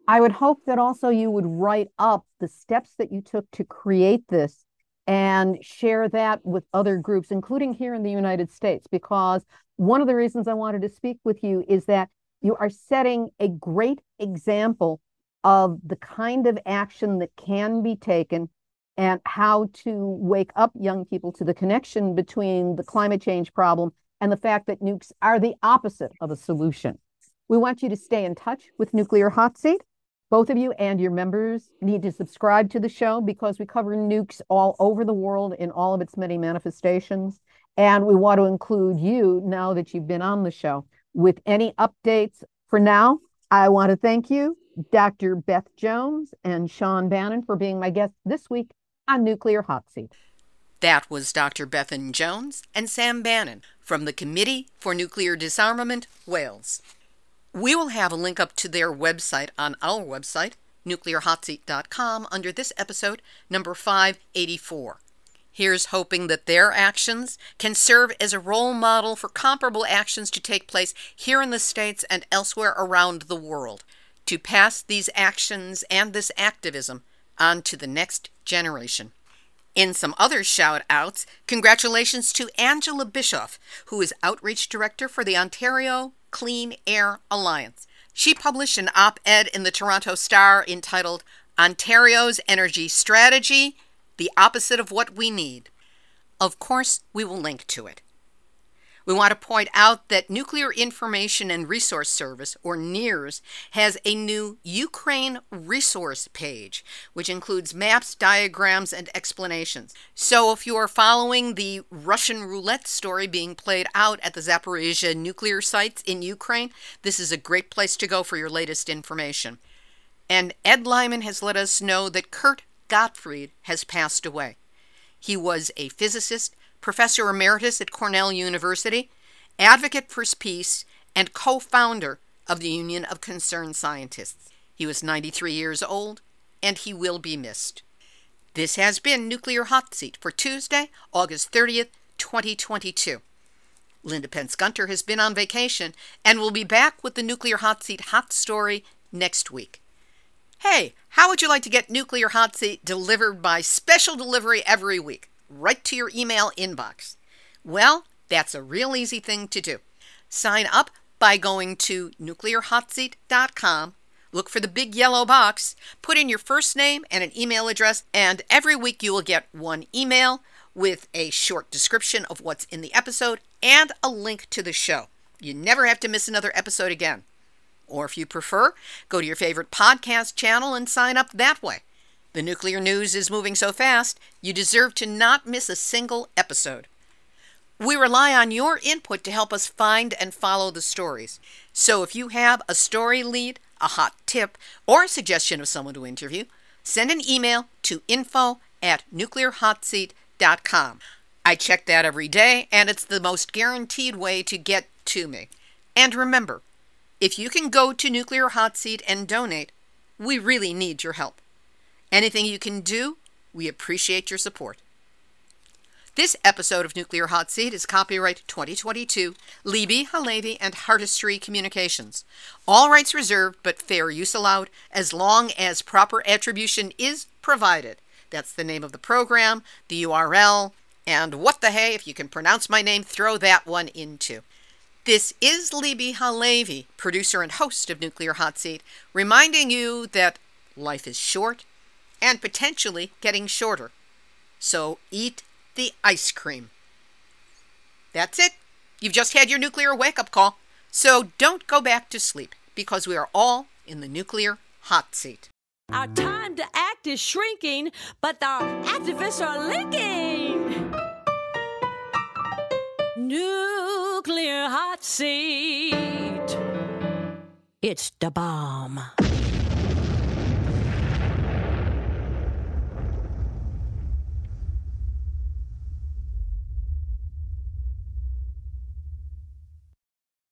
I would hope that also you would write up the steps that you took to create this and share that with other groups, including here in the United States, because one of the reasons I wanted to speak with you is that you are setting a great example of the kind of action that can be taken and how to wake up young people to the connection between the climate change problem and the fact that nukes are the opposite of a solution. We want you to stay in touch with Nuclear Hot Seat. Both of you and your members need to subscribe to the show because we cover nukes all over the world in all of its many manifestations. And we want to include you now that you've been on the show with any updates. For now, I want to thank you, Doctor Beth Jones and Sam Bannon, for being my guests this week on Nuclear Hot Seat. That was Doctor Bethan Jones and Sam Bannon from the Committee for Nuclear Disarmament Wales. We will have a link up to their website on our website, nuclear hot seat dot com, under this episode, number five eighty-four. Here's hoping that their actions can serve as a role model for comparable actions to take place here in the States and elsewhere around the world, to pass these actions and this activism on to the next generation. In some other shout-outs, congratulations to Angela Bischoff, who is Outreach Director for the Ontario Clean Air Alliance. She published an op-ed in the Toronto Star entitled, Ontario's Energy Strategy, the Opposite of What We Need. Of course, we will link to it. We want to point out that Nuclear Information and Resource Service, or NIRS, has a new Ukraine resource page, which includes maps, diagrams, and explanations. So if you are following the Russian roulette story being played out at the Zaporizhzhia nuclear sites in Ukraine, this is a great place to go for your latest information. And Ed Lyman has let us know that Kurt Gottfried has passed away. He was a physicist, Professor Emeritus at Cornell University, advocate for peace, and co-founder of the Union of Concerned Scientists. He was ninety-three years old, and he will be missed. This has been Nuclear Hot Seat for Tuesday, August thirtieth, twenty twenty-two. Linda Pence-Gunter has been on vacation and will be back with the Nuclear Hot Seat Hot Story next week. Hey, how would you like to get Nuclear Hot Seat delivered by special delivery every week, right to your email inbox? Well, that's a real easy thing to do. Sign up by going to nuclear hot seat dot com, look for the big yellow box, put in your first name and an email address, and every week you will get one email with a short description of what's in the episode and a link to the show. You never have to miss another episode again. Or if you prefer, go to your favorite podcast channel and sign up that way. The nuclear news is moving so fast, you deserve to not miss a single episode. We rely on your input to help us find and follow the stories. So if you have a story lead, a hot tip, or a suggestion of someone to interview, send an email to info at nuclear hot seat dot com. I check that every day, and it's the most guaranteed way to get to me. And remember, if you can go to Nuclear Hot Seat and donate, we really need your help. Anything you can do, we appreciate your support. This episode of Nuclear Hot Seat is copyright twenty twenty-two, Libby Halevi and Hardestry Communications. All rights reserved, but fair use allowed, as long as proper attribution is provided. That's the name of the program, the U R L, and what the hey, if you can pronounce my name, throw that one in too. This is Libby Halevi, producer and host of Nuclear Hot Seat, reminding you that life is short, and potentially getting shorter. So eat the ice cream. That's it. You've just had your nuclear wake-up call. So don't go back to sleep, because we are all in the nuclear hot seat. Our time to act is shrinking, but the activists are linking. Nuclear hot seat. It's the bomb.